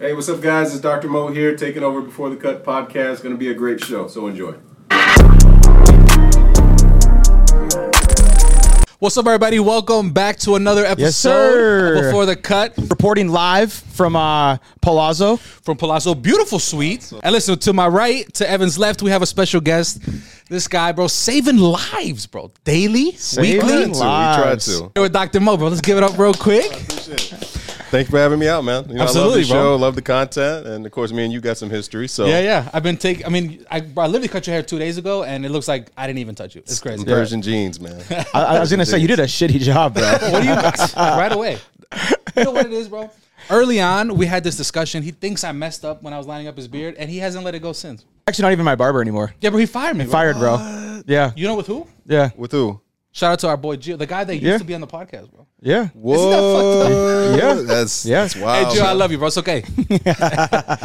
Hey, what's up, guys? It's Dr. Mo here, taking over Before the Cut podcast. It's going to be a great show, so enjoy. What's up, everybody? Welcome back to another episode of Before the Cut. Reporting live from Palazzo. From Palazzo. Beautiful suite. And listen, to my right, to Evan's left, we have a special guest. This guy, bro, saving lives, bro. Daily, weekly. We tried to. Here with Dr. Mo, bro. Let's give it up real quick. Thank you for having me out, man. You know, absolutely, I love the show, love the content, and of course, me and you got some history. So yeah. I've been taking. I mean, I literally cut your hair 2 days ago, and it looks like I didn't even touch you. It's crazy. Persian jeans, man. I was gonna say you did a shitty job, bro. What do you right away? You know what it is, bro. Early on, we had this discussion. He thinks I messed up when I was lining up his beard, and he hasn't let it go since. Actually, not even my barber anymore. Yeah, but he fired me. Bro. Fired, bro. Yeah. You know with who? Yeah. With who? Shout out to our boy Gio, the guy that used to be on the podcast, bro. Yeah. Whoa. Isn't that fucked up? That's wild. Hey, Gio, I love you, bro. It's okay.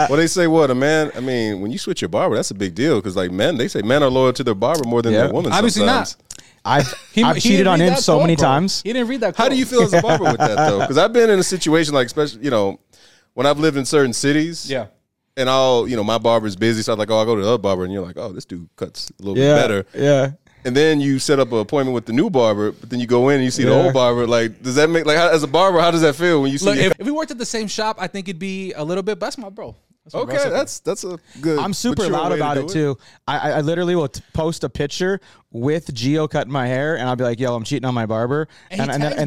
Well, they say what? A man, I mean, when you switch your barber, that's a big deal. Because, like, men, they say men are loyal to their barber more than their women obviously sometimes. I've cheated on him so many times. He didn't read that quote. How do you feel as a barber with that, though? Because I've been in a situation, like, especially, you know, when I've lived in certain cities. Yeah. And I'll, you know, my barber's busy. So I'm like, oh, I'll go to the other barber. And you're like, oh, this dude cuts a little bit better. Yeah. And then you set up an appointment with the new barber, but then you go in and you see the old barber. Like, does that make, like, how, as a barber, how does that feel when you see? Look, if we worked at the same shop, I think it'd be a little bit. But that's my bro. That's my bro. That's a good. I'm super loud about it too. I literally will post a picture with Gio cutting my hair, and I'll be like, "Yo, I'm cheating on my barber," and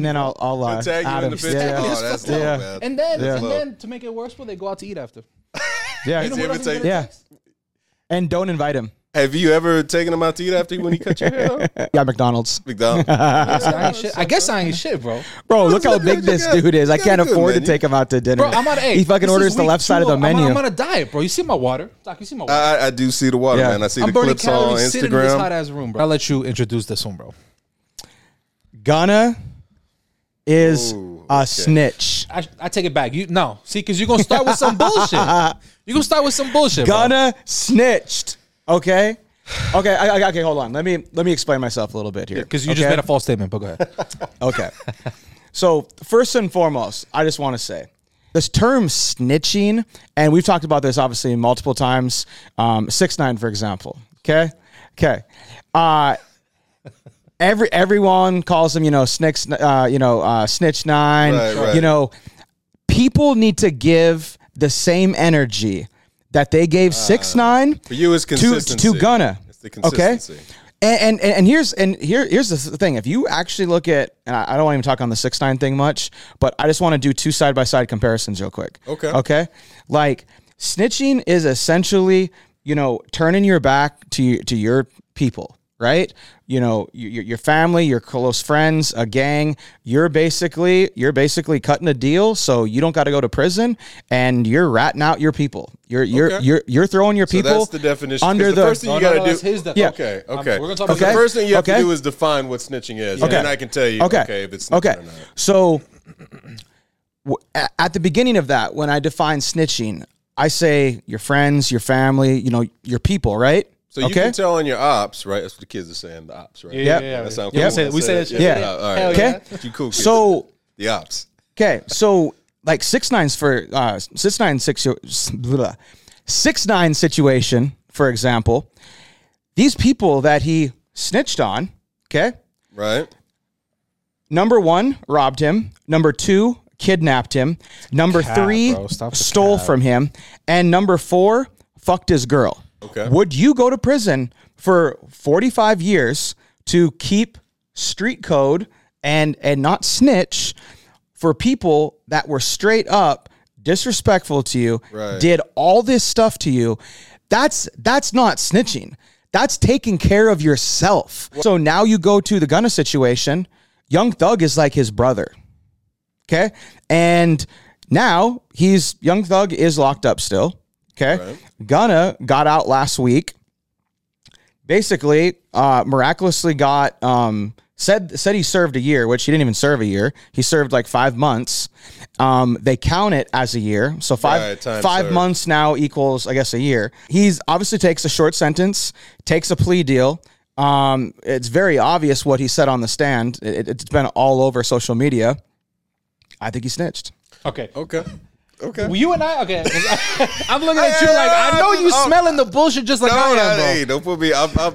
then I'll tag you in the picture. Yeah. Oh, that's low, man. And then to make it worse, they go out to eat after. And don't invite him. Have you ever taken him out to eat after when he cut your hair? Yeah, McDonald's. I guess I ain't shit, bro. Bro, look how big this dude is. I can't afford to take him out to dinner. Bro, I'm on he fucking orders the left side of the menu. I'm on a diet, bro. You see my water? Doc, you see my water? I do see the water, man. I see the clips on Instagram. Sitting in this hot ass room, bro. I'll let you introduce this one, bro. Gunna is a snitch. I take it back. Because you're going to start with some bullshit. Gunna snitched. Okay. Okay. Hold on. Let me explain myself a little bit here because you just made a false statement. But go ahead. Okay. So first and foremost, I just want to say this term snitching, and we've talked about this obviously multiple times. 6ix9ine, for example. Okay. Everyone calls him, snitch. Snitch nine. Right. You know, people need to give the same energy that they gave 6ix9ine for you is consistency to Gunna. It's the consistency. Okay? And here's the thing. If you actually look at, and I don't want to even talk on the 6ix9ine thing much, but I just want to do two side by side comparisons real quick. Okay. Like, snitching is essentially, turning your back to your people, right? Your family, your close friends, a gang. You're basically cutting a deal, so you don't got to go to prison, and you're ratting out your people. You're throwing your people. So that's the definition. Under the first thing you got to do. Okay. We're gonna talk about the first thing you have to do is define what snitching is, and then I can tell you. Okay, if it's snitching or not. So at the beginning of that, when I define snitching, I say your friends, your family, your people, right? So you can tell on your ops, right? That's what the kids are saying, the ops, right? Yeah. That sounds cool. We say that shit. Yeah. All right. Okay. You cool kids. So the ops. Okay. So like 6ix9ine's 6ix9ine situation, for example, these people that he snitched on, okay? Right. Number one, robbed him. Number two, kidnapped him. Number three, stole from him. And number four, fucked his girl. Okay. Would you go to prison for 45 years to keep street code and not snitch for people that were straight up disrespectful to you, did all this stuff to you? That's not snitching. That's taking care of yourself. So now you go to the Gunna situation. Young Thug is like his brother. Okay? And now Young Thug is locked up still. Okay, right. Gunna got out last week. Basically, miraculously got said he served a year, which he didn't even serve a year. He served like 5 months. They count it as a year, so five months now equals, I guess, a year. He's obviously takes a short sentence, takes a plea deal. It's very obvious what he said on the stand. It's been all over social media. I think he snitched. Okay. Okay. You and I, okay. I'm looking at you like, I know you smelling the bullshit just like I am, bro. Hey, don't put me.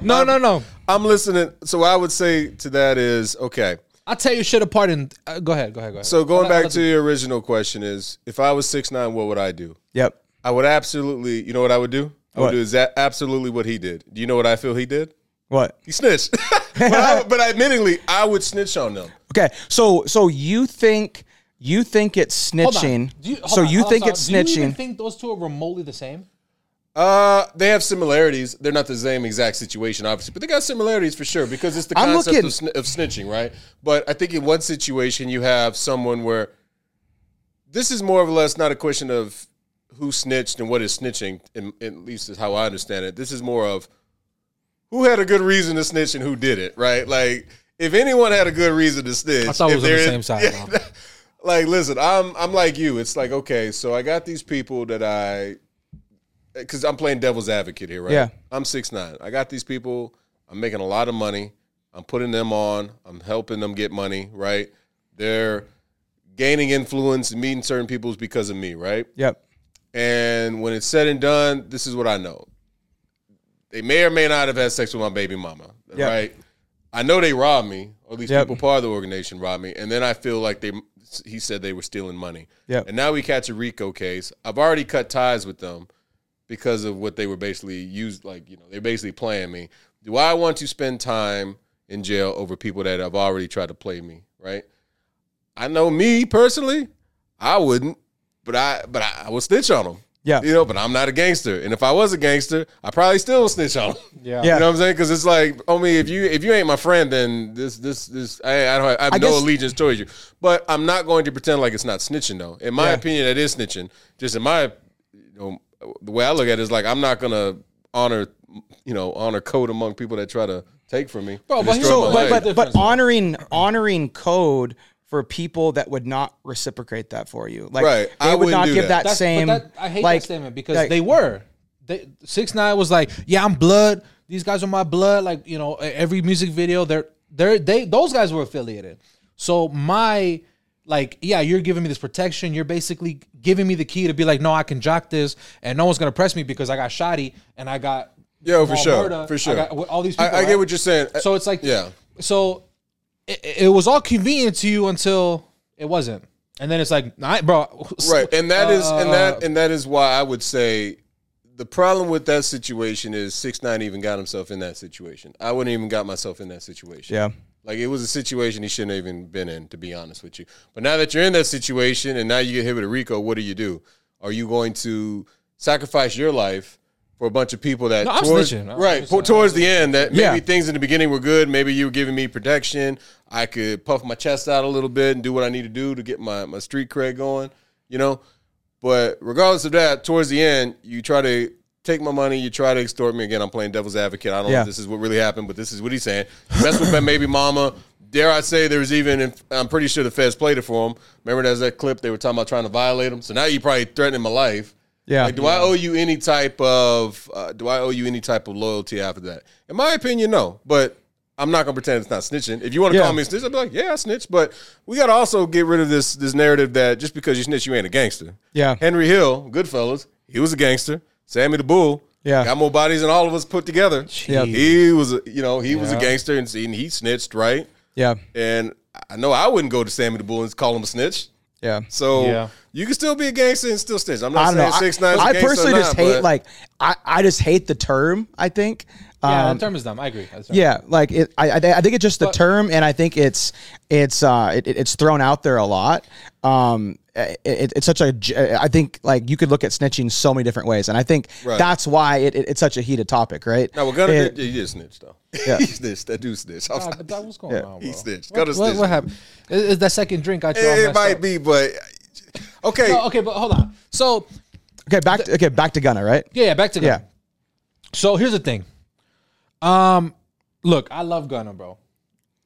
No. I'm listening. So I would say to that is, okay. I'll tell you shit apart and go ahead. So going back to your original question is, if I was 6ix9ine, what would I do? Yep. I would absolutely, you know what I would do? I would do exactly absolutely what he did. Do you know what I feel he did? What? He snitched. But admittedly, I would snitch on them. Okay. So you think it's snitching. Do you even think those two are remotely the same? They have similarities. They're not the same exact situation, obviously, but they got similarities for sure because it's the concept of snitching, right? But I think in one situation you have someone where this is more or less not a question of who snitched and what is snitching, at least is how I understand it. This is more of who had a good reason to snitch and who did it, right? Like, if anyone had a good reason to snitch, I thought it was on the same side. Yeah, like, listen, I'm like you. It's like, okay, so I got these people that because I'm playing devil's advocate here, right? Yeah. I'm 6'9". I got these people. I'm making a lot of money. I'm putting them on. I'm helping them get money, right? They're gaining influence and meeting certain people because of me, right? Yep. And when it's said and done, this is what I know. They may or may not have had sex with my baby mama, yep. right? I know they robbed me, or at least yep. people part of the organization robbed me, and then I feel like he said they were stealing money. Yep. And now we catch a RICO case. I've already cut ties with them. Because of what they were basically used, like, you know, they're basically playing me. Do I want to spend time in jail over people that have already tried to play me, right? I know me personally, I wouldn't, but I would snitch on them. Yeah. You know, but I'm not a gangster. And if I was a gangster, I probably still snitch on them. Yeah. You know what I'm saying? Because it's like, homie, if you ain't my friend, then I have no allegiance towards you. But I'm not going to pretend like it's not snitching, though. In my opinion, that is snitching. Just in my, you know, the way I look at it is like I'm not gonna honor code among people that try to take from me. Bro, but honoring code for people that would not reciprocate that for you, like right. I would not give that same. I hate that statement because like, 6ix9ine was like, yeah, I'm blood. These guys are my blood. Like, you know, every music video, those guys were affiliated. So my. Like, yeah, you're giving me this protection. You're basically giving me the key to be like, no, I can jock this, and no one's going to press me because I got Shotty and I got for sure. I got all these people. I get what you're saying. So it's like, yeah. So it was all convenient to you until it wasn't. And then it's like, bro. Right. And that is and that is why I would say the problem with that situation is 6ix9ine even got himself in that situation. I wouldn't even got myself in that situation. Yeah. Like, it was a situation he shouldn't have even been in, to be honest with you. But now that you're in that situation and now you get hit with a RICO, what do? Are you going to sacrifice your life for a bunch of people that... No, towards the end, that maybe things in the beginning were good. Maybe you were giving me protection. I could puff my chest out a little bit and do what I need to do to get my street cred going, you know? But regardless of that, towards the end, you try to... Take my money. You try to extort me again. I'm playing devil's advocate. I don't know if this is what really happened, but this is what he's saying. Mess with my baby mama. Dare I say there's even, I'm pretty sure the feds played it for him. Remember there's that clip they were talking about trying to violate him. So now you're probably threatening my life. Yeah. Like, I owe you any type of? Do I owe you any type of loyalty after that? In my opinion, no. But I'm not gonna pretend it's not snitching. If you want to call me a snitch, I'll be like, yeah, I snitch. But we gotta also get rid of this narrative that just because you snitch, you ain't a gangster. Yeah. Henry Hill, Goodfellas, he was a gangster. Sammy the Bull, got more bodies than all of us put together. Jeez. He was, was a gangster and he snitched, right? Yeah. And I know I wouldn't go to Sammy the Bull and call him a snitch. Yeah. So you can still be a gangster and still snitch. I'm not saying 6ix9ine. I personally just hate I just hate the term. I think. Yeah, that term is dumb. I agree. That's right. Yeah, like it. I think it's just the term, and I think it's thrown out there a lot. It's such a, I think, like, you could look at snitching so many different ways, and I think that's why it's such a heated topic, right? No, we're gonna he just snitched though. Yeah. He snitched. That dude snitched. What's going on, bro? He snitched. What happened? Is that second drink? It might be, but okay. No, okay, but hold on. So back to Gunna, right? Yeah, back to Gunna. Yeah. So here's the thing. Look, I love Gunna, bro.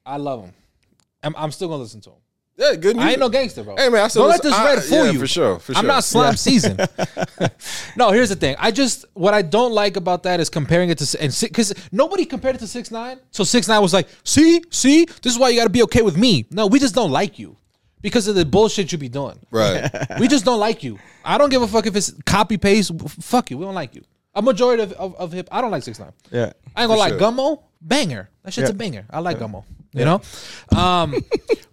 I love him. I'm still gonna listen to him. Yeah, good music. I ain't no gangster, bro. Hey, man, don't let this red fool you. For sure. I'm not slime season. No, here's the thing. What I don't like about that is comparing it to, because nobody compared it to 6ix9ine. So 6ix9ine was like, see, this is why you got to be okay with me. No, we just don't like you. because of the bullshit you be doing. Right. We just don't like you. I don't give a fuck if it's copy paste. Fuck you. We don't like you. A majority of hip. I don't like 6ix9ine. Yeah. I ain't gonna lie. Sure. Gummo, banger. That shit's a banger. I like Gummo. You know,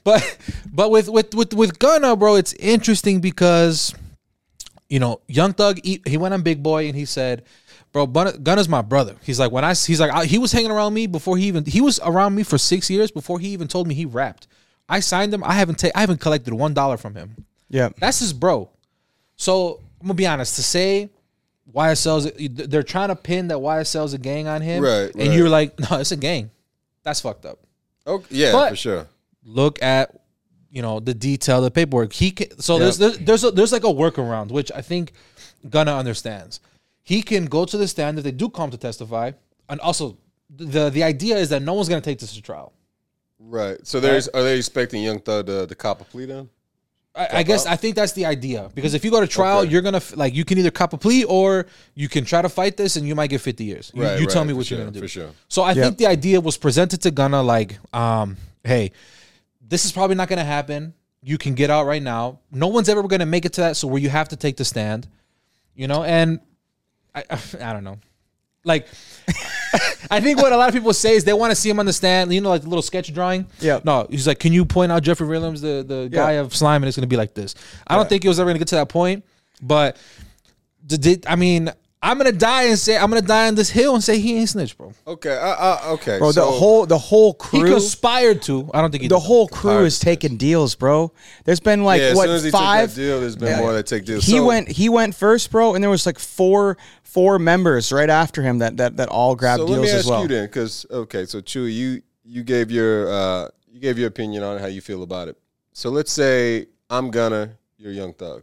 but with Gunna, bro, it's interesting because, you know, Young Thug, he went on Big Boy and he said, bro, Gunna's my brother. He's like, he was hanging around me before he was around me for 6 years before he even told me he rapped. I signed him. I haven't collected $1 from him. Yeah. That's his bro. So I'm gonna be honest to say YSL's, they're trying to pin that YSL's a gang on him. Right. And you're like, no, it's a gang. That's fucked up. Okay. Yeah, but for sure. Look at, you know, the detail, the paperwork. There's like a workaround, which I think Gunna understands. He can go to the stand if they do come to testify, and also the idea is that no one's going to take this to trial. Right. So are they expecting Young Thug to cop a plea then? I guess I think that's the idea, because if you go to trial, you're gonna you can either cop a plea or you can try to fight this and you might get 50 years. You tell me what you're gonna do. For sure. So I think the idea was presented to Gunna like, hey, this is probably not gonna happen. You can get out right now. No one's ever gonna make it to that. So where you have to take the stand, you know, and. I don't know. Like, I think what a lot of people say is they want to see him on the stand, you know, like the little sketch drawing. Yeah. No, he's like, can you point out Jeffrey Williams, the guy of Slime, and it's going to be like this. I don't think he was ever going to get to that point, but I'm going to die and say, I'm going to die on this hill and say he ain't snitch, bro. Okay. Okay. Bro, so the whole crew. He conspired to. I don't think he did. The whole crew is taking deals, bro. There's been like, five? Deal, there's been more that take deals. He went first, bro, and there was like four members right after him that all grabbed deals as well. So let me ask you then, because Chewy, you gave your opinion on how you feel about it. So let's say I'm Gunna, you're Young Thug.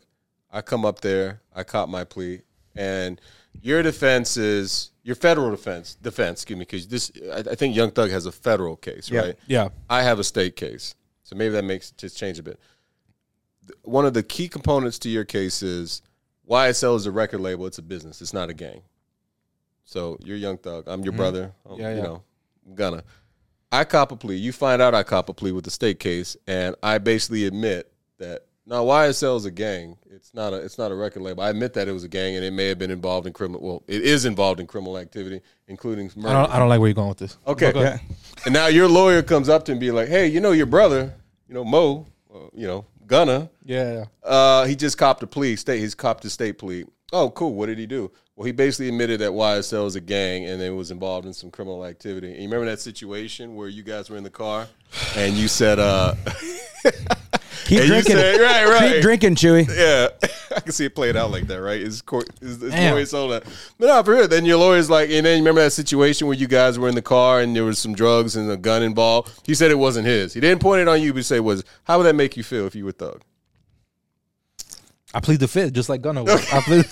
I come up there, I cop my plea, and your defense is your federal defense. Excuse me, because I think Young Thug has a federal case, right? Yeah. I have a state case, so maybe that makes just change a bit. One of the key components to your case is. YSL is a record label. It's a business. It's not a gang. So you're Young Thug. I'm your brother. You know, I'm Gunna. I cop a plea. You find out I cop a plea with the state case, and I basically admit that now YSL is a gang. It's not a record label. I admit that it was a gang, and it may have been involved in criminal. Well, it is involved in criminal activity, including murder. I don't like where you're going with this. Okay. Yeah. And now your lawyer comes up to him and be like, "Hey, you know your brother, you know Mo, you know." Gunna, he just copped a plea. He's copped a state plea. Oh, cool. What did he do? Well, he basically admitted that YSL is a gang and they was involved in some criminal activity. And you remember that situation where you guys were in the car and you said, "Keep drinking, right? Keep drinking, Chewy." Yeah, I can see it played out like that, right? It's lawyer sold that. But no, for real. Then your lawyer's like, and then you remember that situation where you guys were in the car and there was some drugs and a gun involved. He said it wasn't his. He didn't point it on you, but say was. How would that make you feel if you were Thug? I plead the fifth, just like Gunna was.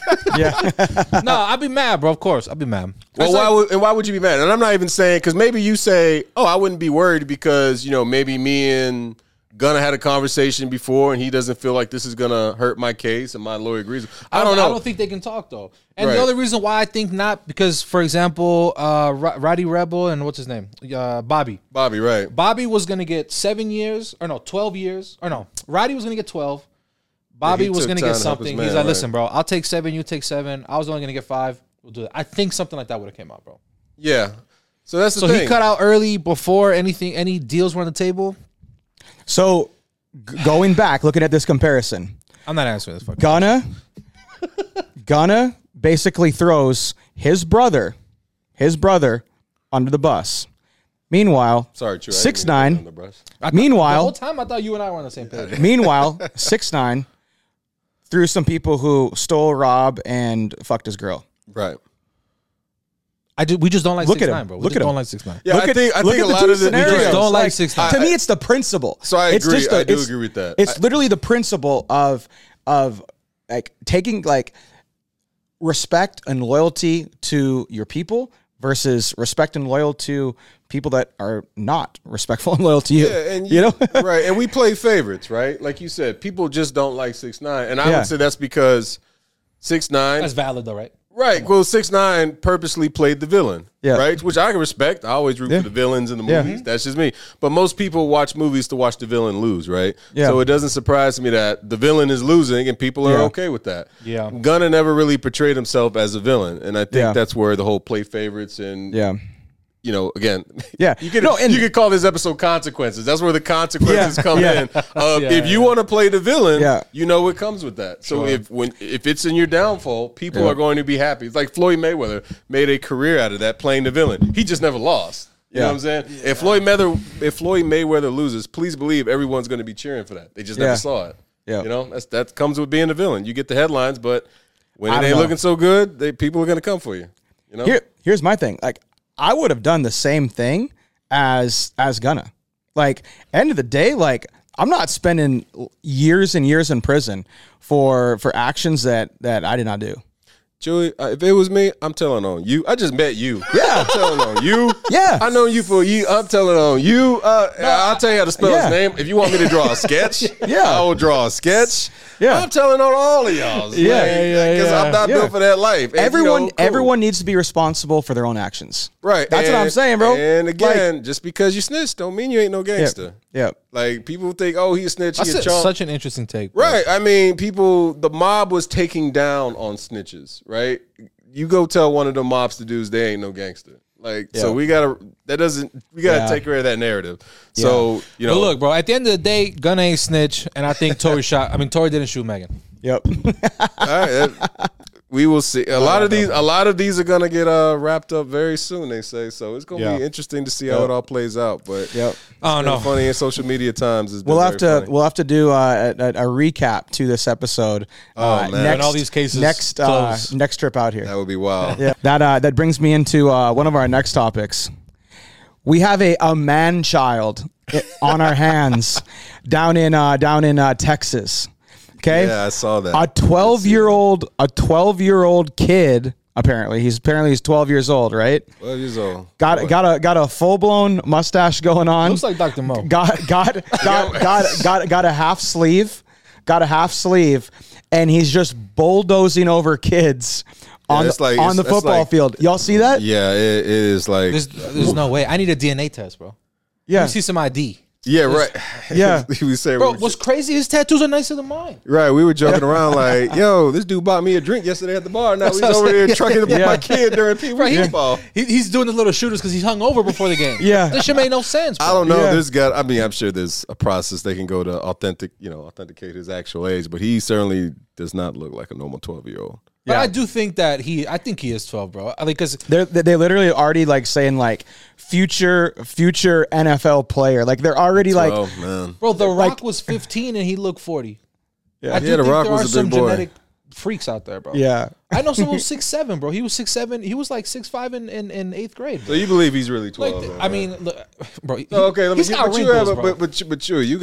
No, I'd be mad, bro. Of course, I'd be mad. Well, why would you be mad? And I'm not even saying because maybe you say, "Oh, I wouldn't be worried because you know maybe me and." Gunna had a conversation before, and he doesn't feel like this is gonna hurt my case, and my lawyer agrees. I don't know. I don't think they can talk though. And the other reason why I think not, because for example, Roddy Rebel and what's his name, Bobby, right? Bobby was gonna get 7 years, or no, 12 years, or no. Roddy was gonna get 12. Bobby was gonna get something. He's like, listen, bro, I'll take 7. You take 7. I was only gonna get 5. We'll do it. I think something like that would have came out, bro. Yeah. So that's the thing. So he cut out early before any deals were on the table. So, going back, looking at this comparison. I'm not answering this. Gunna basically throws his brother under the bus. Meanwhile, 6ix9ine. The whole time I thought you and I were on the same page. Meanwhile, 6ix9ine threw some people who stole, robbed, and fucked his girl. Right. We just don't like 6ix9ine, bro. Look at him. Don't like 6ix9ine. Yeah, I think a lot of the scenarios. We just don't like 6ix9ine. To me, it's the principle. So I agree. I agree with that. It's literally the principle of like taking like respect and loyalty to your people versus respect and loyal to people that are not respectful and loyal to you. Yeah, and you know, right? And we play favorites, right? Like you said, people just don't like 6ix9ine, and I would say that's because 6ix9ine. That's valid, though, right? Right. Well, 6ix9ine purposely played the villain. Yeah. Right? Which I can respect. I always root for the villains in the movies. That's just me. But most people watch movies to watch the villain lose, right? Yeah. So it doesn't surprise me that the villain is losing and people are okay with that. Yeah. Gunna never really portrayed himself as a villain. And I think that's where the whole play favorites and you know, again, you could call this episode consequences. That's where the consequences come in. If you want to play the villain, you know what comes with that. So if it's in your downfall, people are going to be happy. It's like Floyd Mayweather made a career out of that, playing the villain. He just never lost. You know what I'm saying? Yeah. If Floyd Mayweather loses, please believe everyone's going to be cheering for that. They just never saw it. Yeah. You know, that comes with being a villain. You get the headlines, but when it ain't looking so good, people are going to come for you. You know, here's my thing. Like, I would have done the same thing as Gunna. Like, end of the day, like, I'm not spending years and years in prison for actions that I did not do. Julie, if it was me, I'm telling on you. I just met you. Yeah. I'm telling on you. Yeah. I know you for a year. I'm telling on you. I'll tell you how to spell his name. If you want me to draw a sketch, I will draw a sketch. Yeah. I'm telling on all of y'all. Because I'm not built for that life. And everyone needs to be responsible for their own actions. Right. That's what I'm saying, bro. And again, just because you snitch don't mean you ain't no gangster. Yeah. Like, people think, oh, he a snitch, he a chump. Such an interesting take. Bro. Right. I mean, the mob was taking down on snitches, right? You go tell one of the mobster dudes they ain't no gangster. Like, so we gotta take care of that narrative. Yeah. So, you know. But look, bro, at the end of the day, Gunna ain't snitch, and I think Tory Tory didn't shoot Megan. Yep. All right. We will see. A lot of these are gonna get wrapped up very soon. They say so. It's gonna be interesting to see how it all plays out. But funny in social media times. We'll have to do a recap to this episode. And all these cases next trip out here. That would be wild. That brings me into one of our next topics. We have a man child on our hands down in Texas. Okay. Yeah, I saw that. A 12-year-old kid. Apparently he's 12 years old, right? 12 years old. Got a full-blown mustache going on. Looks like Dr. Mo. Got a half sleeve. And he's just bulldozing over kids on the football field. Y'all see that? Yeah, it is like there's no way. I need a DNA test, bro. Yeah. Let me see some ID. Yeah, right. Yeah. What's crazy, his tattoos are nicer than mine. Right, we were joking around like, yo, this dude bought me a drink yesterday at the bar. Now he's over there trucking with my kid during football. He's doing the little shooters because he's hung over before the game. Yeah. This shit made no sense, bro. I don't know. I'm sure there's a process they can go to authenticate his actual age, but he certainly does not look like a normal 12-year-old. But I do think that I think he is 12, bro. I mean, because they literally already like saying like future NFL player. Like they're already 12, like, man. Bro, The Rock was 15 and he looked 40. Yeah, The Rock was a big boy. Genetic freaks out there, bro. Yeah, I know someone 6'7", bro. He was 6'7". He was like 6'5" in eighth grade. Bro. So you believe he's really 12? Like, I mean, look, bro. You got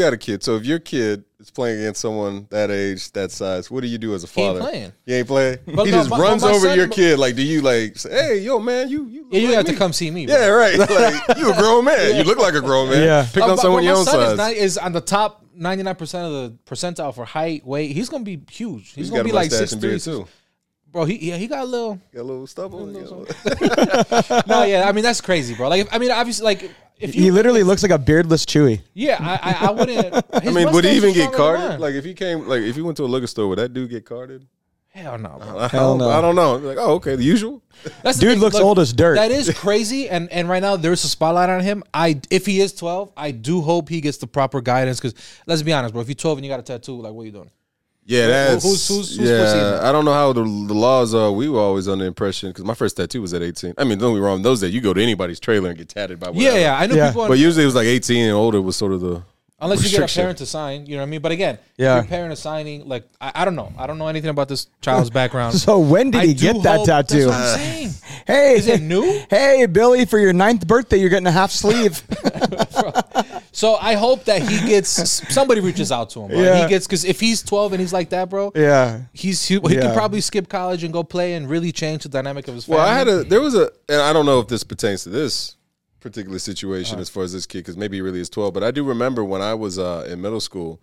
a kid. So if your kid is playing against someone that age, that size, what do you do as a father? He ain't playing. He just runs over your kid. Like, do you like say, hey, yo, man, you have to come see me. Bro. Yeah, right. Like, you a grown man. You look like a grown man. Yeah. Pick on someone your own size. Is on the top 99% of the percentile for height, weight. He's gonna be huge. He's gonna be like 6'3" too. Bro, he got a little stubble. No, yeah, I mean that's crazy, bro. Like, I mean, obviously, like he literally looks like a beardless Chewy. Yeah, I wouldn't. I mean, would he even get carded? Like, if he went to a liquor store, would that dude get carded? Hell no, bro. Hell no. I don't know. Like, oh, okay, the usual. That's dude looks old as dirt. That is crazy. And right now there's a spotlight on him. If he is 12, I do hope he gets the proper guidance because let's be honest, bro. If you're 12 and you got a tattoo, like, what are you doing? Yeah, that's who's I don't know how the laws are. We were always under the impression because my first tattoo was at 18. I mean, don't be wrong. Those days, you go to anybody's trailer and get tatted by whatever. Yeah, I know people. But usually it was like 18 and older was sort of the unless restriction. You get a parent to sign. You know what I mean? But again, if your parent is signing. Like I don't know. I don't know anything about this child's background. So when did he get that tattoo? That's what I'm saying. Hey, is it new? Hey, Billy, for your 9th birthday, you're getting a half sleeve. So I hope that he gets somebody reaches out to him. Bro. Yeah. He gets because if he's 12 and he's like that, bro. Yeah, he can probably skip college and go play and really change the dynamic of his family. Well, and I don't know if this pertains to this particular situation as far as this kid because maybe he really is 12. But I do remember when I was in middle school,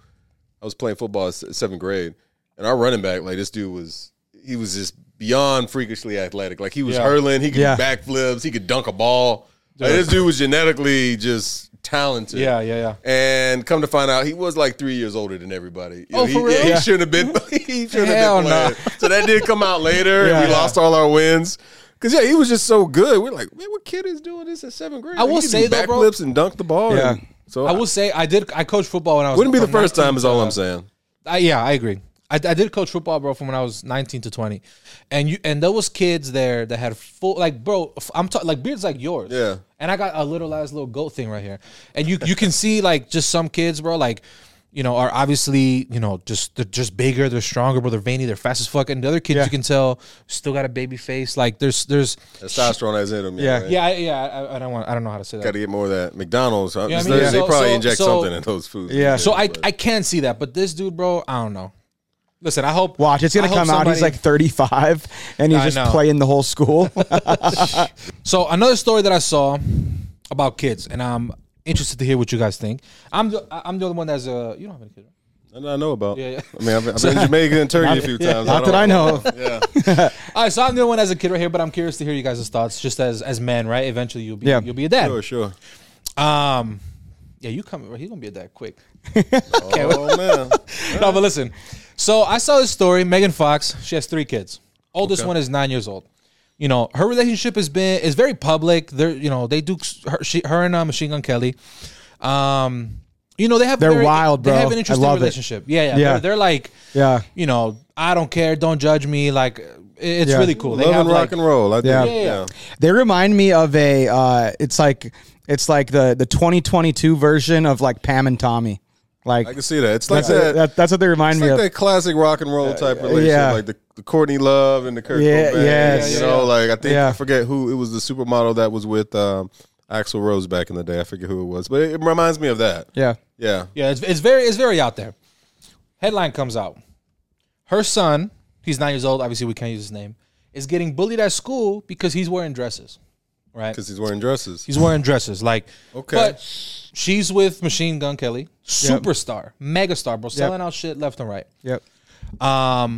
I was playing football in 7th grade, and our running back, like this dude was just beyond freakishly athletic. Like, he was hurling, he could do backflips, he could dunk a ball. Like, this dude was genetically just talented. Yeah. And come to find out, he was like 3 years older than everybody. Oh, for real? He shouldn't have been playing. So that did come out later, and we lost all our wins. Because, he was just so good. We're like, man, what kid is doing this at seventh grade? I will say, though, bro. Backflips and dunk the ball. Yeah. And, so I will say, I coached football when I was... Wouldn't be the first time is all I'm saying. I agree. I did coach football, bro, from when I was 19 to 20. And there was kids there that had full... Like, bro, I'm talking... Like, beards like yours. Yeah. And I got a little goat thing right here. And you can see, like, just some kids, bro, like... are obviously, they're just bigger, they're stronger, bro, they're veiny, they're fast as fuck. And the other kids, you can tell, still got a baby face. Like, there's testosterone as in them. I don't know how to say that. Got to get more of that. McDonald's, huh? They probably inject something in those foods. Yeah. So I can see that. But this dude, bro, I don't know. Listen, I hope... Watch, it's going to come out. He's like 35, and he's just playing the whole school. So another story that I saw about kids, and I'm interested to hear what you guys think. I'm the only one that's you don't have any kids, right? I know about. Yeah. I mean, I've been in Jamaica and Turkey a few times. Not that I know. Yeah. All right, so I'm the only one as a kid right here, but I'm curious to hear you guys' thoughts. Just as men, right? Eventually, you'll be a dad. Sure. Yeah, you coming? He's gonna be a dad quick. Oh man. No, but listen. So I saw this story. Megan Fox. She has three kids. Oldest one is 9 years old. Her relationship is very public. They're, they do her and Machine Gun Kelly. They have they're wild, bro. They have an interesting relationship. Yeah. They're like, I don't care, don't judge me. Like, it's really cool. They love have and rock and roll. I think. Yeah. They remind me of a. It's like the 2022 version of like Pam and Tommy. Like, I can see that. It's like that. That's what they remind me of. It's like that classic rock and roll type relationship, like the Courtney Love and the Kurt Cobain. Yes. Like I think I forget who it was. The supermodel that was with Axl Rose back in the day. I forget who it was, but it reminds me of that. Yeah. It's very out there. Headline comes out. Her son, he's 9 years old. Obviously, we can't use his name. Is getting bullied at school because he's wearing dresses. Right, because he's wearing dresses. Like, okay, but she's with Machine Gun Kelly, superstar, megastar, bro, selling out shit left and right. Her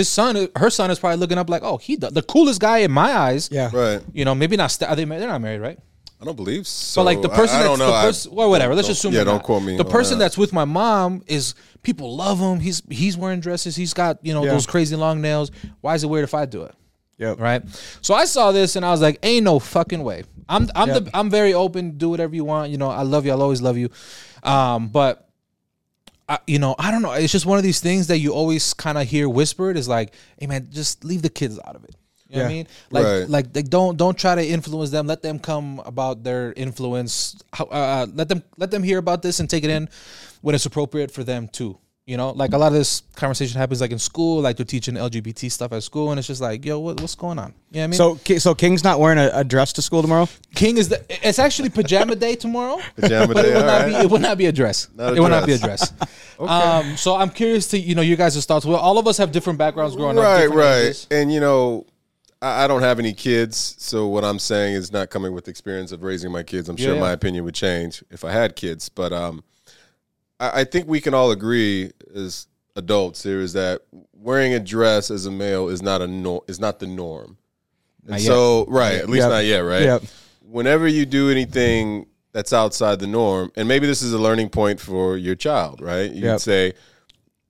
son is probably looking up like, oh, the coolest guy in my eyes. Yeah, right. Maybe not. They're not married, right? I don't believe so. But like the person I don't know. Whatever. Let's assume. Yeah, don't quote me. The person that's with my mom is people love him. He's wearing dresses. He's got those crazy long nails. Why is it weird if I do it? Yep. Right. So I saw this and I was like, "Ain't no fucking way." I'm very open. Do whatever you want. I love you. I'll always love you. But I don't know. It's just one of these things that you always kind of hear whispered. Is like, "Hey man, just leave the kids out of it." You know what I mean? Like, they don't try to influence them. Let them come about their influence. Let them hear about this and take it in when it's appropriate for them too. Like a lot of this conversation happens like in school, like they're teaching LGBT stuff at school, and it's just like, yo, what's going on? You know what I mean? So King's not wearing a dress to school tomorrow? King is it's actually pajama day tomorrow. But it would not be a dress. It would not be a dress. Okay. So I'm curious to, you guys' thoughts. Well, all of us have different backgrounds growing up. Right, ages. And I don't have any kids, so what I'm saying is not coming with the experience of raising my kids. I'm sure my opinion would change if I had kids, but I think we can all agree as adults here is that wearing a dress as a male is not the norm. And so, right, at least not yet, right? Yep. Whenever you do anything that's outside the norm, and maybe this is a learning point for your child, right? You can say,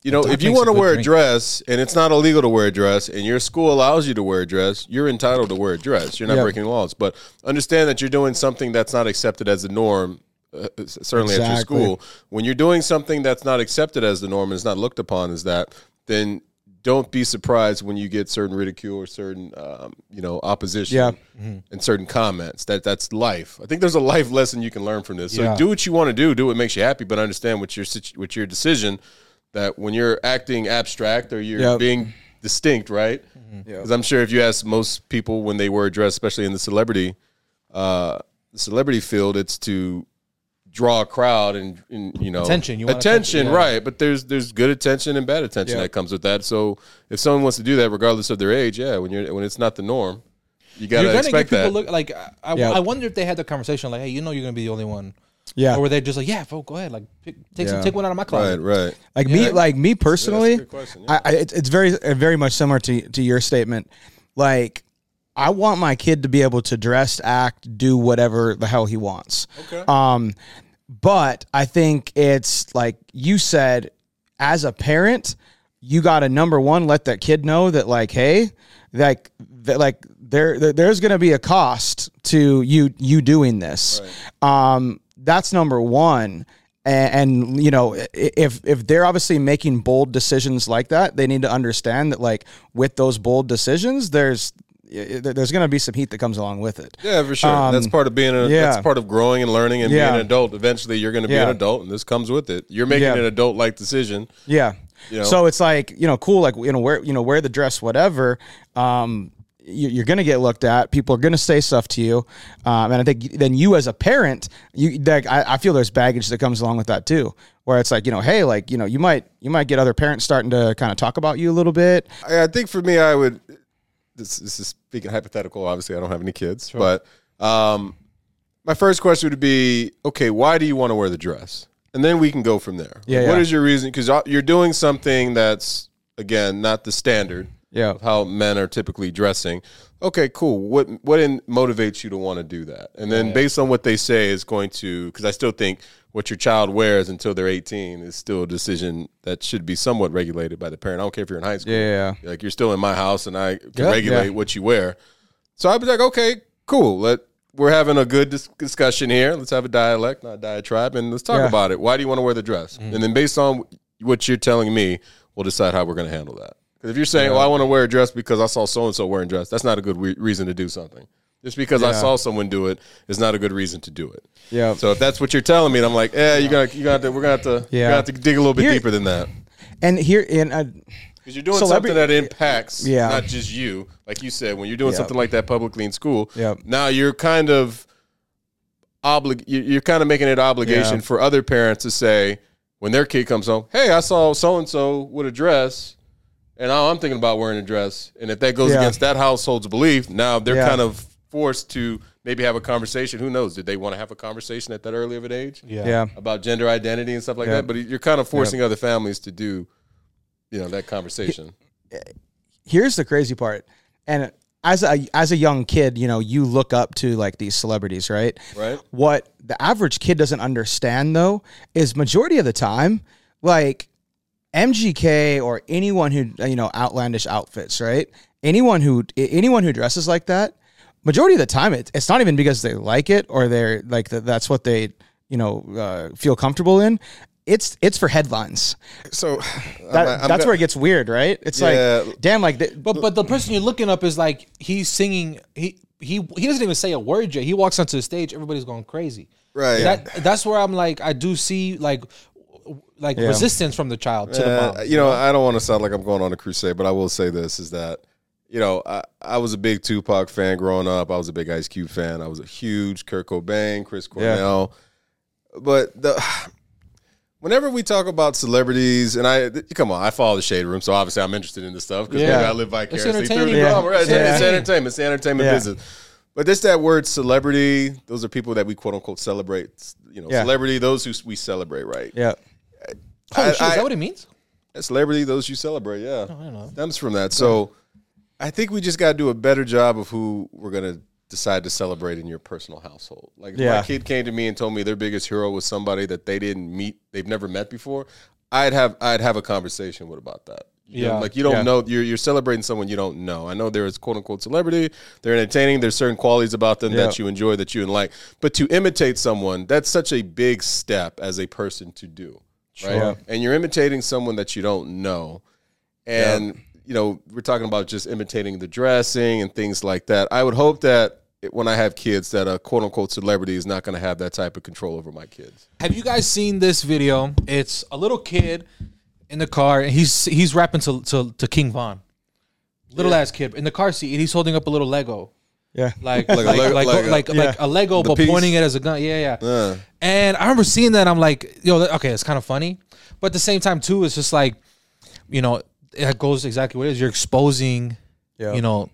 if you want to wear a dress and it's not illegal to wear a dress and your school allows you to wear a dress, you're entitled to wear a dress. You're not breaking laws. But understand that you're doing something that's not accepted as the norm. Certainly at your school, when you're doing something that's not accepted as the norm and is not looked upon as that, then don't be surprised when you get certain ridicule or certain opposition and certain comments. That's life. I think there's a life lesson you can learn from this. So do what you want to do what makes you happy, but understand with your decision that when you're acting abstract or you're being distinct, right? Because I'm sure if you ask most people when they wear a dress, especially in the celebrity field, it's to draw a crowd and attention, right? But there's good attention and bad attention that comes with that. So if someone wants to do that, regardless of their age, when it's not the norm, you're gonna expect that. People look like I wonder if they had the conversation like, hey, you're gonna be the only one Yeah. Or were they just like, yeah, folk, go ahead, like take one out of my closet. Right, right. Like yeah, me, like me personally, yeah, that's a good question, yeah. It's very much similar to your statement. Like, I want my kid to be able to dress, act, do whatever the hell he wants. Okay. But I think it's like you said, as a parent, you got to, number one, let that kid know that, like, hey, like there's going to be a cost to you doing this. Right. That's number one. And you know, if they're obviously making bold decisions like that, they need to understand that, like, with those bold decisions, there's going to be some heat that comes along with it. Yeah, for sure. That's part of being that's part of growing and learning and being an adult. Eventually you're going to be an adult, and this comes with it. You're making an adult like decision. Yeah. You know? So it's like, you know, cool. Like, you know, wear the dress, whatever. You're going to get looked at. People are going to say stuff to you. And I think then you as a parent, I feel there's baggage that comes along with that too, where it's like, you know, hey, like, you know, you might get other parents starting to kind of talk about you a little bit. I think for me, I would, this is speaking hypothetical, obviously I don't have any kids, sure. But my first question would be, okay, why do you want to wear the dress? And then we can go from there. Yeah, like, what is your reason? Because you're doing something that's, again, not the standard of how men are typically dressing. Okay, cool. What motivates you to want to do that? And then based on what they say is going to, because I still think what your child wears until they're 18 is still a decision that should be somewhat regulated by the parent. I don't care if you're in high school. Yeah, yeah. Like, you're still in my house and I can regulate what you wear. So I'd be like, okay, cool. We're having a good discussion here. Let's have a dialect, not a diatribe, and let's talk about it. Why do you want to wear the dress? Mm-hmm. And then based on what you're telling me, we'll decide how we're going to handle that. If you're saying, well, I want to wear a dress because I saw so-and-so wearing a dress, that's not a good reason to do something. Just because I saw someone do it is not a good reason to do it. Yeah. So if that's what you're telling me, and I'm like, we're gonna have to dig a little bit deeper than that. And here, because you're doing something that impacts not just you. Like you said, when you're doing something like that publicly in school, now you're kind of making it an obligation for other parents to say, when their kid comes home, hey, I saw so-and-so with a dress, and now I'm thinking about wearing a dress. And if that goes against that household's belief, now they're kind of forced to maybe have a conversation. Who knows? Did they want to have a conversation at that early of an age? Yeah. About gender identity and stuff like that? But you're kind of forcing other families to do, you know, that conversation. Here's the crazy part. And as a young kid, you know, you look up to, like, these celebrities, right? Right. What the average kid doesn't understand, though, is majority of the time, like, MGK or anyone who, you know, outlandish outfits, right? Anyone who dresses like that, majority of the time, it's not even because they like it or they're like that's what they, you know, feel comfortable in. It's for headlines. So that's where it gets weird, right? It's like, damn, like, but the person you're looking up is like, he's singing. He doesn't even say a word yet. He walks onto the stage, everybody's going crazy. Right. That's where I'm like, I do see like resistance from the child to the mom. You know, I don't want to sound like I'm going on a crusade, but I will say this is that, you know, I was a big Tupac fan growing up. I was a big Ice Cube fan. I was a huge Kurt Cobain, Chris Cornell. Yeah. But whenever we talk about celebrities, and I follow the Shade Room, so obviously I'm interested in this stuff because I live vicariously through the drama. Right? It's entertainment. It's the entertainment business. But just that word celebrity, those are people that we quote unquote celebrate. You know, celebrity, those who we celebrate, right? Yeah. Is that what it means? Celebrity, those you celebrate, yeah. Oh, I don't know. Stems from that. So I think we just got to do a better job of who we're going to decide to celebrate in your personal household. Like, if my kid came to me and told me their biggest hero was somebody that they didn't meet, they've never met before, I'd have a conversation with about that. You know, like, you don't know, you're celebrating someone you don't know. I know there is quote unquote celebrity, they're entertaining, there's certain qualities about them that you enjoy, that you and like. But to imitate someone, that's such a big step as a person to do. Sure. Right? And you're imitating someone that you don't know. And, you know, we're talking about just imitating the dressing and things like that. I would hope that when I have kids that a quote-unquote celebrity is not going to have that type of control over my kids. Have you guys seen this video? It's a little kid in the car, and he's rapping to King Von. Little-ass kid in the car seat, and he's holding up a little Lego. Yeah. Like a Lego, but pointing it as a gun. Yeah. And I remember seeing that, and I'm like, yo, okay, it's kind of funny. But at the same time, too, it's just like, you know, it goes exactly what it is. You're exposing, you know,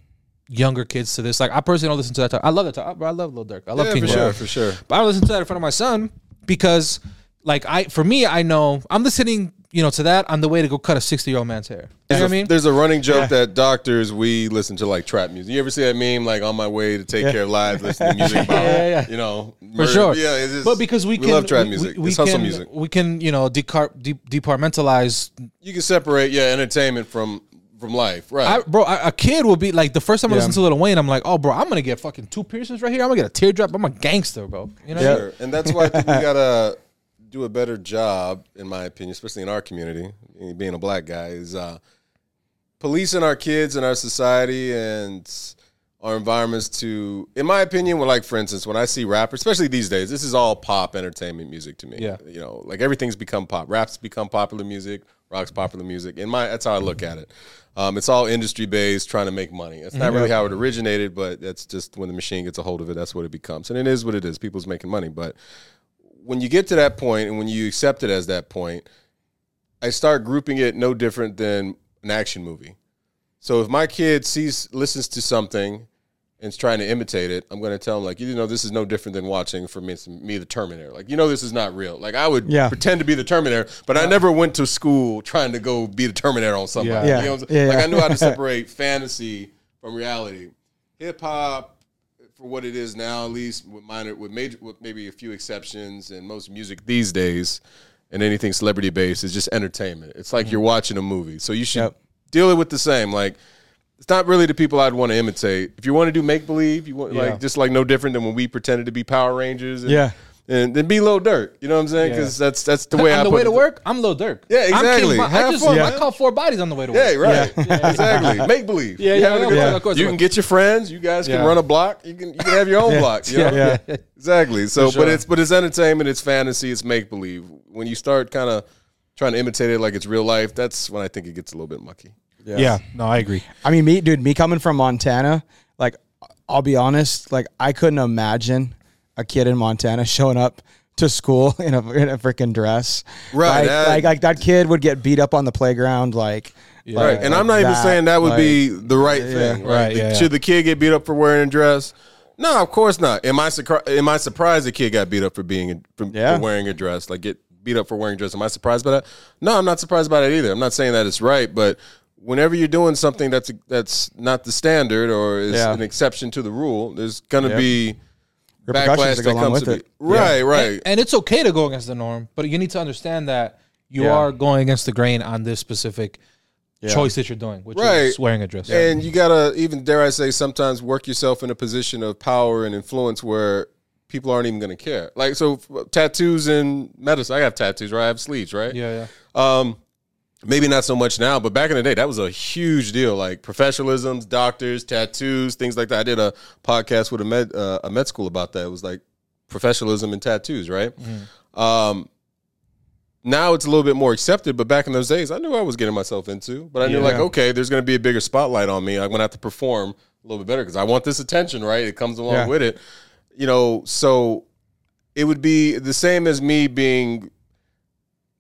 younger kids to this. Like, I personally don't listen to that. I love that. I love Lil Durk. I love King Von. For sure, for sure. But I don't listen to that in front of my son because like I know I'm listening, you know, to that on the way to go cut a 60-year-old man's hair. You know what I mean? There's a running joke that doctors, we listen to like trap music. You ever see that meme, like on my way to take care of lives, listening to music about, you know, murder. For sure. Yeah, it's just, but because we love trap music. It's hustle music. We can, you know, departmentalize. You can separate, entertainment from life, right? A kid will be like, the first time I listen to Lil Wayne, I'm like, oh, bro, I'm going to get fucking 2 piercings right here. I'm going to get a teardrop. I'm a gangster, bro. You know? Sure. And that's why I think we got to do a better job, in my opinion, especially in our community, being a black guy, is policing our kids and our society and our environments to, in my opinion, well, like, for instance, when I see rappers, especially these days, this is all pop entertainment music to me. Yeah. You know, like everything's become pop. Rap's become popular music. Rock's popular music. That's how I look at it. It's all industry-based, trying to make money. It's not really how it originated, but that's just when the machine gets a hold of it, that's what it becomes. And it is what it is. People's making money, but when you get to that point and when you accept it as that point, I start grouping it no different than an action movie. So if my kid listens to something and is trying to imitate it, I'm going to tell him, like, you know, this is no different than watching, for me, The Terminator. Like, you know, this is not real. Like, I would pretend to be The Terminator, but I never went to school trying to go be The Terminator on something. Yeah. Yeah. You know what I'm saying? Like, I knew how to separate fantasy from reality. Hip-hop, for what it is now, at least with maybe a few exceptions, and most music these days and anything celebrity based is just entertainment. It's like you're watching a movie, so you should deal with the same. Like, it's not really the people I'd want to imitate. If you want to do make believe, you want like just like no different than when we pretended to be Power Rangers. And, and then be Lil Durk. You know what I'm saying? Because that's the way I put it. On the way to work, I'm Lil Durk. Yeah, exactly. I call 4 bodies on the way to work. Yeah, right. Yeah, exactly. Make believe. Of course. You can get your friends. You guys can run a block. You can have your own block. You know? Exactly. So, sure. But it's entertainment. It's fantasy. It's make believe. When you start kind of trying to imitate it like it's real life, that's when I think it gets a little bit mucky. Yeah. No, I agree. I mean, me coming from Montana, like, I'll be honest, like, I couldn't imagine a kid in Montana showing up to school in a freaking dress, right? Like that kid would get beat up on the playground, like, right. And I'm not even saying that would be the right thing, right? Should the kid get beat up for wearing a dress? No, of course not. Am I surprised the kid got beat up for wearing a dress? Like, get beat up for wearing a dress? Am I surprised by that? No, I'm not surprised by that either. I'm not saying that it's right, but whenever you're doing something that's not the standard or is an exception to the rule, there's gonna be backlash that comes with it. Right. And it's okay to go against the norm, but you need to understand that you are going against the grain on this specific choice that you're doing, which is wearing a dress. And you gotta, even dare I say, sometimes work yourself in a position of power and influence where people aren't even gonna care. Like, so tattoos and medicine. I have tattoos, right? I have sleeves, right? Yeah. Maybe not so much now, but back in the day, that was a huge deal. Like, professionalisms, doctors, tattoos, things like that. I did a podcast with a med school about that. It was like professionalism and tattoos, right? Mm-hmm. Now it's a little bit more accepted, but back in those days, I knew I was getting myself into. But I knew, like, okay, there's going to be a bigger spotlight on me. I'm going to have to perform a little bit better because I want this attention, right? It comes along with it. You know, so it would be the same as me being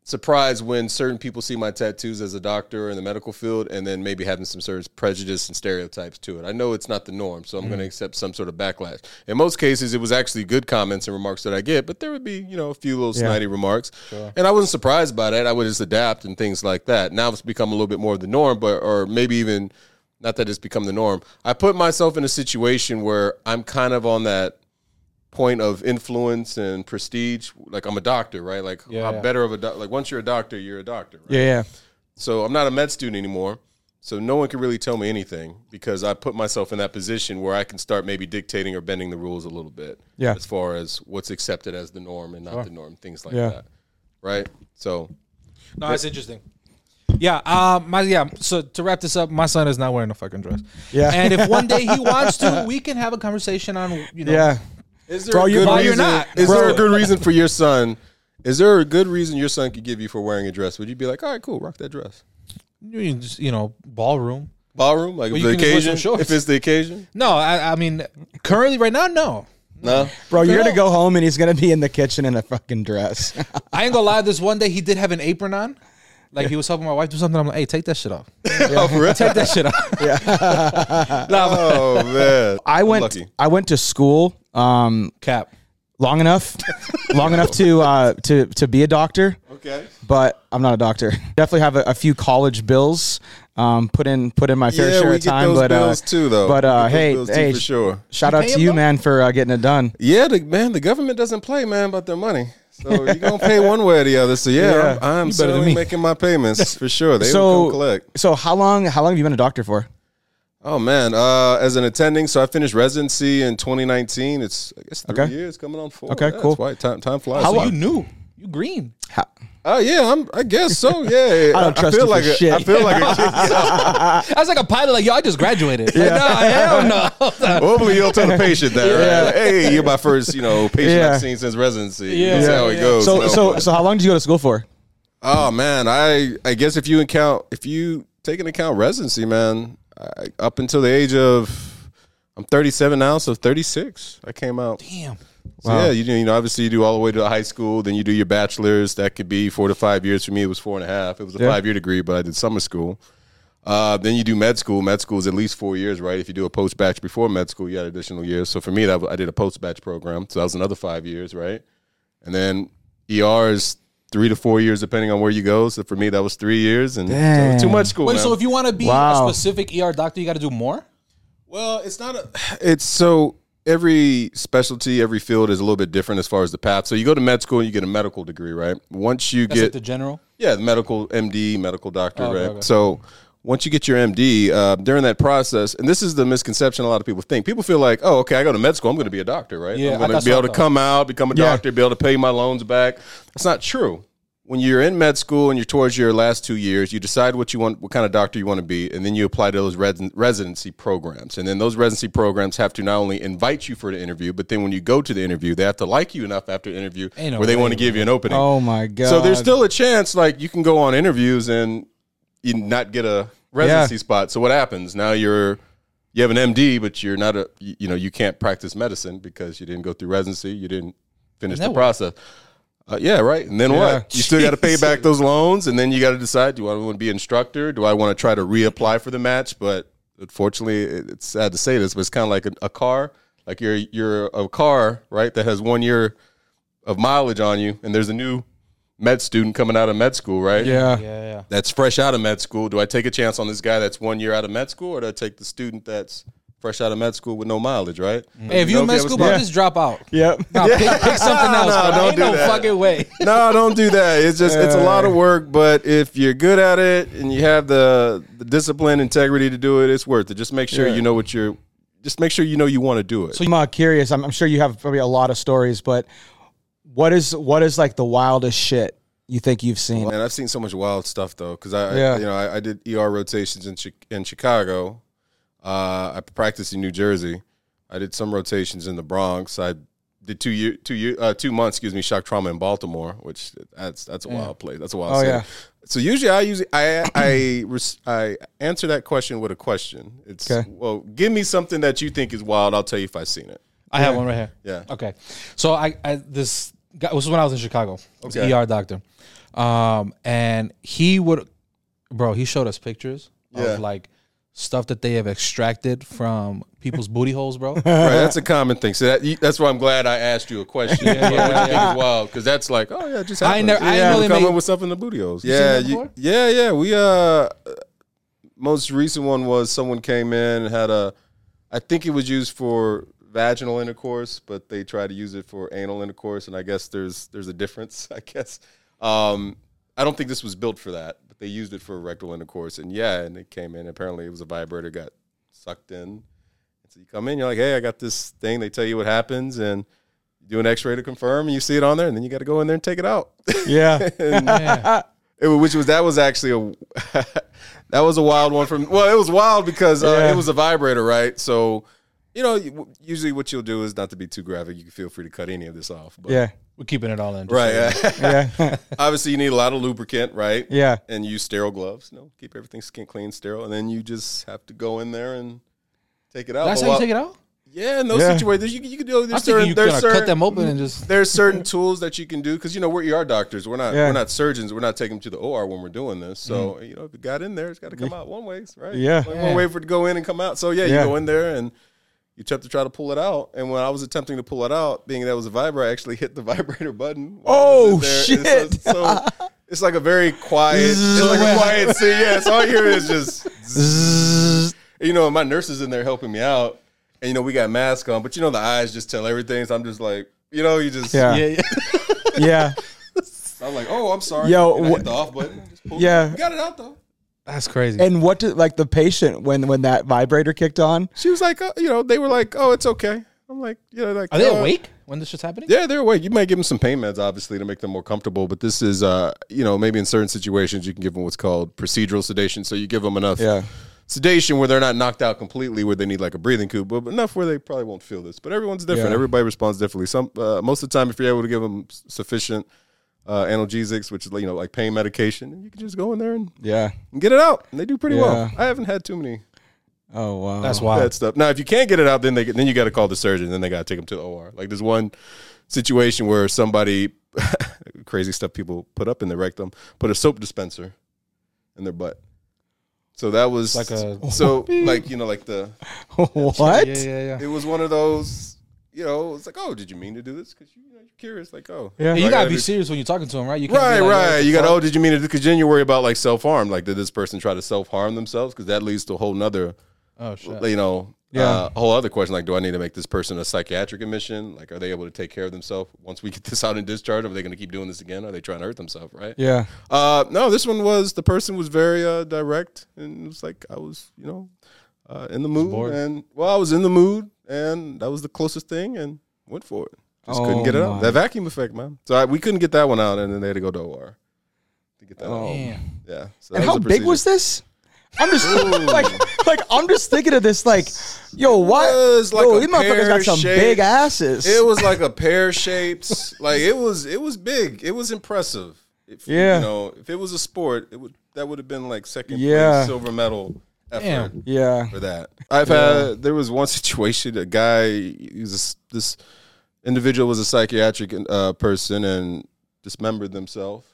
surprised when certain people see my tattoos as a doctor in the medical field, and then maybe having some sort of prejudice and stereotypes to it. I know it's not the norm, so I'm going to accept some sort of backlash. In most cases, it was actually good comments and remarks that I get, but there would be, you know, a few little snidey remarks. Sure. And I wasn't surprised by that. I would just adapt and things like that. Now it's become a little bit more of the norm, or maybe even not that it's become the norm. I put myself in a situation where I'm kind of on that point of influence and prestige. Like, I'm a doctor, right? Like, I'm better of a doctor. Like, once you're a doctor, right? Yeah. So I'm not a med student anymore, so no one can really tell me anything because I put myself in that position where I can start maybe dictating or bending the rules a little bit as far as what's accepted as the norm and not the norm, things like that, right? So. No, that's interesting. Yeah, so to wrap this up, my son is not wearing a fucking dress. Yeah. And if one day he wants to, we can have a conversation on, you know. Yeah. Is there a good reason for your son? Is there a good reason your son could give you for wearing a dress? Would you be like, all right, cool, rock that dress? You just, you know, ballroom. Ballroom? Like, well, if it's the occasion? No, I mean, currently right now, no. No? Bro, you're going to go home and he's going to be in the kitchen in a fucking dress. I ain't going to lie, this one day he did have an apron on. Like, he was helping my wife do something. I'm like, hey, take that shit off. Oh, for real? Take that shit off. No, oh, man. I went to school. Cap Long enough to be a doctor. Okay. But I'm not a doctor. Definitely have a few college bills. Put in my fair share of time. But bills too, though. But hey, for sure. Shout out to you, man, for getting it done. Yeah, the government doesn't play, man, about their money. So you're gonna pay one way or the other. So I'm certainly making my payments for sure. They will come collect. So how long have you been a doctor for? Oh man, as an attending, so I finished residency in 2019. It's 3 years, coming on 4. Okay, cool. That's why time flies. How are you new? You green? I guess so. Yeah, I don't trust you for shit. I feel like a kid. I was like a pilot. Like, yo, I just graduated. Yeah, hell no. Hopefully, you'll tell the patient that. Yeah. Right? Hey, you're my first, patient I've seen since residency. Yeah, that's how it goes. So how long did you go to school for? Oh man, I guess if you take into account residency, man. Up until the age of, I'm 37 now, so 36, I came out. Damn. So wow. Yeah, you obviously you do all the way to high school, then you do your bachelor's. That could be 4 to 5 years. For me, it was 4.5. It was a 5-year degree, but I did summer school. Then you do med school. Med school is at least 4 years, right? If you do a post-batch before med school, you had additional years. So for me, I did a post-batch program, so that was another 5 years, right? And then ER is 3 to 4 years, depending on where you go. So for me, that was 3 years, and too much school. Wait, so if you want to be a specific ER doctor, you got to do more? Well, it's every specialty, every field is a little bit different as far as the path. So you go to med school and you get a medical degree, right? Once you get the general, the medical MD, medical doctor, right? Okay. So once you get your MD, during that process, and this is the misconception a lot of people think. People feel like, oh, okay, I go to med school, I'm going to be a doctor, right? Yeah, I'm going to be able to come out, become a doctor, be able to pay my loans back. That's not true. When you're in med school and you're towards your last 2 years, you decide what kind of doctor you want to be, and then you apply to those residency programs. And then those residency programs have to not only invite you for the interview, but then when you go to the interview, they have to like you enough after the interview where they want to give you an opening. Oh, my God. So there's still a chance, like, you can go on interviews and you not get a residency spot. So what happens now? You have an MD, but you're not you can't practice medicine because you didn't go through residency. You didn't finish the process. Right. And then what? You still got to pay back those loans, and then you got to decide: do I want to be an instructor? Do I want to try to reapply for the match? But unfortunately, it's sad to say this, but it's kind of like a car. Like you're a car, right? That has 1 year of mileage on you, and there's a new med student coming out of med school, right? Yeah. That's fresh out of med school. Do I take a chance on this guy that's 1 year out of med school, or do I take the student that's fresh out of med school with no mileage, right? Mm-hmm. Hey, if you're in med school, bro, just drop out. Yep. Nah, pick something else. Don't do that. It's just it's a lot of work, but if you're good at it and you have the discipline, integrity to do it, it's worth it. Just make sure you know what you're. Just make sure you know you want to do it. So I'm curious. I'm sure you have probably a lot of stories, but. What is like the wildest shit you think you've seen? Man, I've seen so much wild stuff though, because I did ER rotations in Chicago. I practiced in New Jersey. I did some rotations in the Bronx. I did 2 months, shock trauma in Baltimore, which that's a wild place. That's a wild city. Yeah. So usually I answer that question with a question. It's well, give me something that you think is wild. I'll tell you if I've seen it. I have one right here. Yeah. Okay. So this is when I was in Chicago. Okay. An ER doctor. And he showed us pictures of like stuff that they have extracted from people's booty holes, bro. Right, that's a common thing. So that's why I'm glad I asked you a question. It's wild because that's like, oh yeah, it just happened. I come up with stuff in the booty holes. We most recent one was someone came in and had I think it was used for vaginal intercourse, but they try to use it for anal intercourse, and I guess there's a difference. I guess I don't think this was built for that, but they used it for rectal intercourse, and it came in. Apparently, it was a vibrator got sucked in. So you come in, you're like, hey, I got this thing. They tell you what happens, and you do an X-ray to confirm, and you see it on there, and then you got to go in there and take it out. Yeah, that was a wild one from. Well, it was wild because it was a vibrator, right? So. Usually what you'll do is not to be too graphic. You can feel free to cut any of this off. But we're keeping it all in. Right. Yeah. Obviously, you need a lot of lubricant, right? Yeah. And use sterile gloves. Keep everything skin clean, sterile. And then you just have to go in there and take it out. That's how you take it out? Yeah, in those situations. You can do this. You can cut them open and just. There's certain tools that you can do because, we're ER doctors. We're not we're not surgeons. We're not taking them to the OR when we're doing this. So, if it got in there, it's got to come out one way, right? Yeah. One way for it to go in and come out. So, you go in there and. You attempt to try to pull it out, and when I was attempting to pull it out, being that it was a vibrator, I actually hit the vibrator button. Oh shit! So it's like a very quiet, it's like a quiet scene. Yeah, so all I hear is just, zzz. You know, and my nurse is in there helping me out, and you know we got masks on, but you know the eyes just tell everything. So I'm just like, you know, you just yeah. I'm like, oh, I'm sorry. Yo, and I hit the off button. Yeah, you got it out though. That's crazy. And what did like the patient when that vibrator kicked on? She was like, you know, they were like, oh, it's okay. I'm like, you know, like are they awake when this shit's happening? Yeah, they're awake. You might give them some pain meds, obviously, to make them more comfortable. But this is, you know, maybe in certain situations you can give them what's called procedural sedation. So you give them enough sedation where they're not knocked out completely, where they need like a breathing cube, but enough where they probably won't feel this. But everyone's different. Yeah. Everybody responds differently. Some most of the time, if you're able to give them sufficient analgesics, which is, you know, like pain medication, and you can just go in there and and get it out, and they do pretty well. I haven't had too many. Oh wow, that's wild. Bad stuff. Now, if you can't get it out, then then you got to call the surgeon. Then they got to take them to the OR. Like there's one situation where somebody crazy stuff people put up in their rectum, put a soap dispenser in their butt. So that was like a like, you know, like the what? It was one of those. You know, it's like, oh, did you mean to do this? Because you're curious, like, oh. Yeah. You got to be serious when you're talking to him, right? You can't be like, right. You got, oh, did you mean to do this? Because then you worry about, like, self-harm. Like, did this person try to self-harm themselves? Because that leads to a whole nother, you know, whole other question. Like, do I need to make this person a psychiatric admission? Like, are they able to take care of themselves? Once we get this out and discharge, are they going to keep doing this again? Are they trying to hurt themselves, right? Yeah. No, this one was, the person was very direct. And it was like, I was, you know, in the mood. Bored. And, well, I was in the mood. And that was the closest thing, and went for it. Just couldn't get it out. That vacuum effect, man. So we couldn't get that one out, and then they had to go to OR to get that out. Damn. Yeah. So and how big was this? I'm just like I'm just thinking of this, like, yo, why? Like yo, these motherfuckers got some big asses. It was like a pear shaped. Like it was big. It was impressive. If, you know, if it was a sport, that would have been like second place silver medal. Effort for that. I've had, there was one situation, a guy, he was this individual was a psychiatric person and dismembered themselves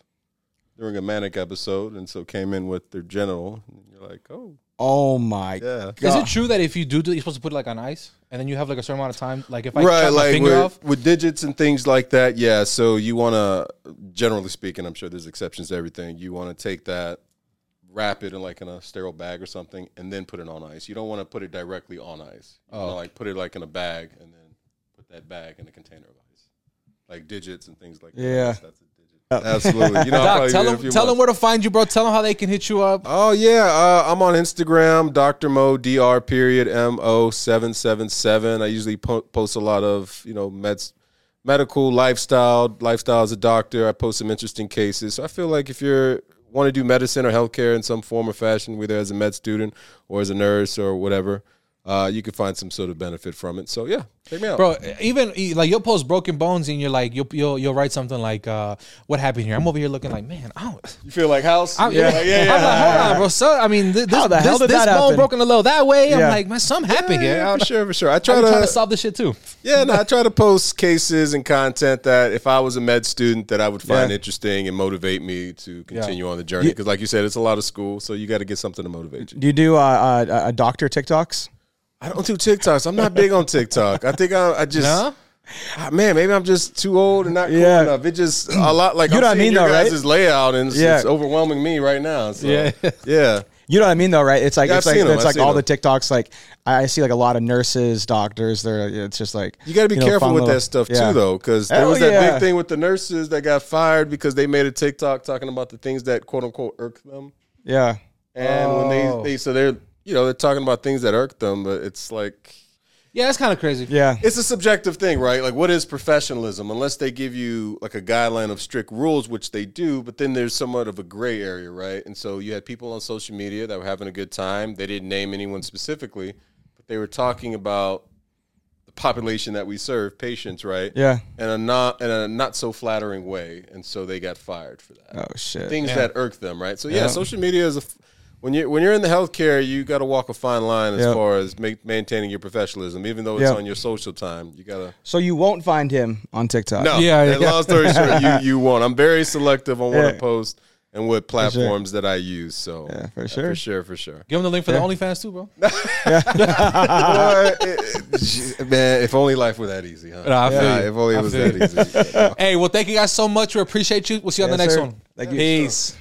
during a manic episode, and so came in with their genital. And you're like, oh my God. Is it true that if you do, you're supposed to put it like on ice, and then you have like a certain amount of time? Like if I chop my finger off? With digits and things like that, yeah. So you want to, generally speaking, I'm sure there's exceptions to everything, you want to take that, wrap it in like in a sterile bag or something, and then put it on ice. You don't want to put it directly on ice. You want to like put it like in a bag, and then put that bag in a container of ice, like digits and things like that. Yeah, that's a digit. Absolutely. You know, Doc, tell them where to find you, bro. Tell them how they can hit you up. Oh yeah, I'm on Instagram, Dr. Mo, DrMo777. I usually post a lot of, you know, medical lifestyle as a doctor. I post some interesting cases. So I feel like if you're want to do medicine or healthcare in some form or fashion, whether as a med student or as a nurse or whatever, you could find some sort of benefit from it. So yeah, take me out, bro. Even like you'll post broken bones and you're like you'll write something like what happened here? I'm over here looking like, man, I don't. You feel like house? I'm like, hold on, bro. So I mean, this bone broken a little that way. Yeah. I'm like, man, something happened here. For sure. I try to solve this shit too. Yeah, no, I try to post cases and content that if I was a med student that I would find interesting and motivate me to continue on the journey, because like you said, it's a lot of school, so you got to get something to motivate you. Do you do doctor TikToks? I don't do TikToks. I'm not big on TikTok. I think I just, maybe I'm just too old and not cool enough. It just a lot like you know I'm seeing your guys' layout, and it's overwhelming me right now. So, yeah. You know what I mean though, right? It's like it's like all the TikToks. Like I see like a lot of nurses, doctors. It's just like you got to be careful with that stuff too, though, because there was that big thing with the nurses that got fired because they made a TikTok talking about the things that quote unquote irk them. Yeah, and when so they're. You know, they're talking about things that irk them, but it's like... Yeah, it's kind of crazy. Yeah. It's a subjective thing, right? Like, what is professionalism? Unless they give you, like, a guideline of strict rules, which they do, but then there's somewhat of a gray area, right? And so you had people on social media that were having a good time. They didn't name anyone specifically, but they were talking about the population that we serve, patients, right? Yeah. In a not so flattering way, and so they got fired for that. Oh, shit. Things that irk them, right? So, social media is a... When you're in the healthcare, you got to walk a fine line as far as maintaining your professionalism, even though it's on your social time. You gotta. So you won't find him on TikTok. No, long story short, you won't. I'm very selective on what I post. and what platforms that I use. So yeah, for sure. For sure. Give them the link for the OnlyFans too, bro. Man, if only life were that easy, huh? Nah, if only it was that easy. Hey, well, thank you guys so much. We appreciate you. We'll see you on the next one. Thank you. Peace.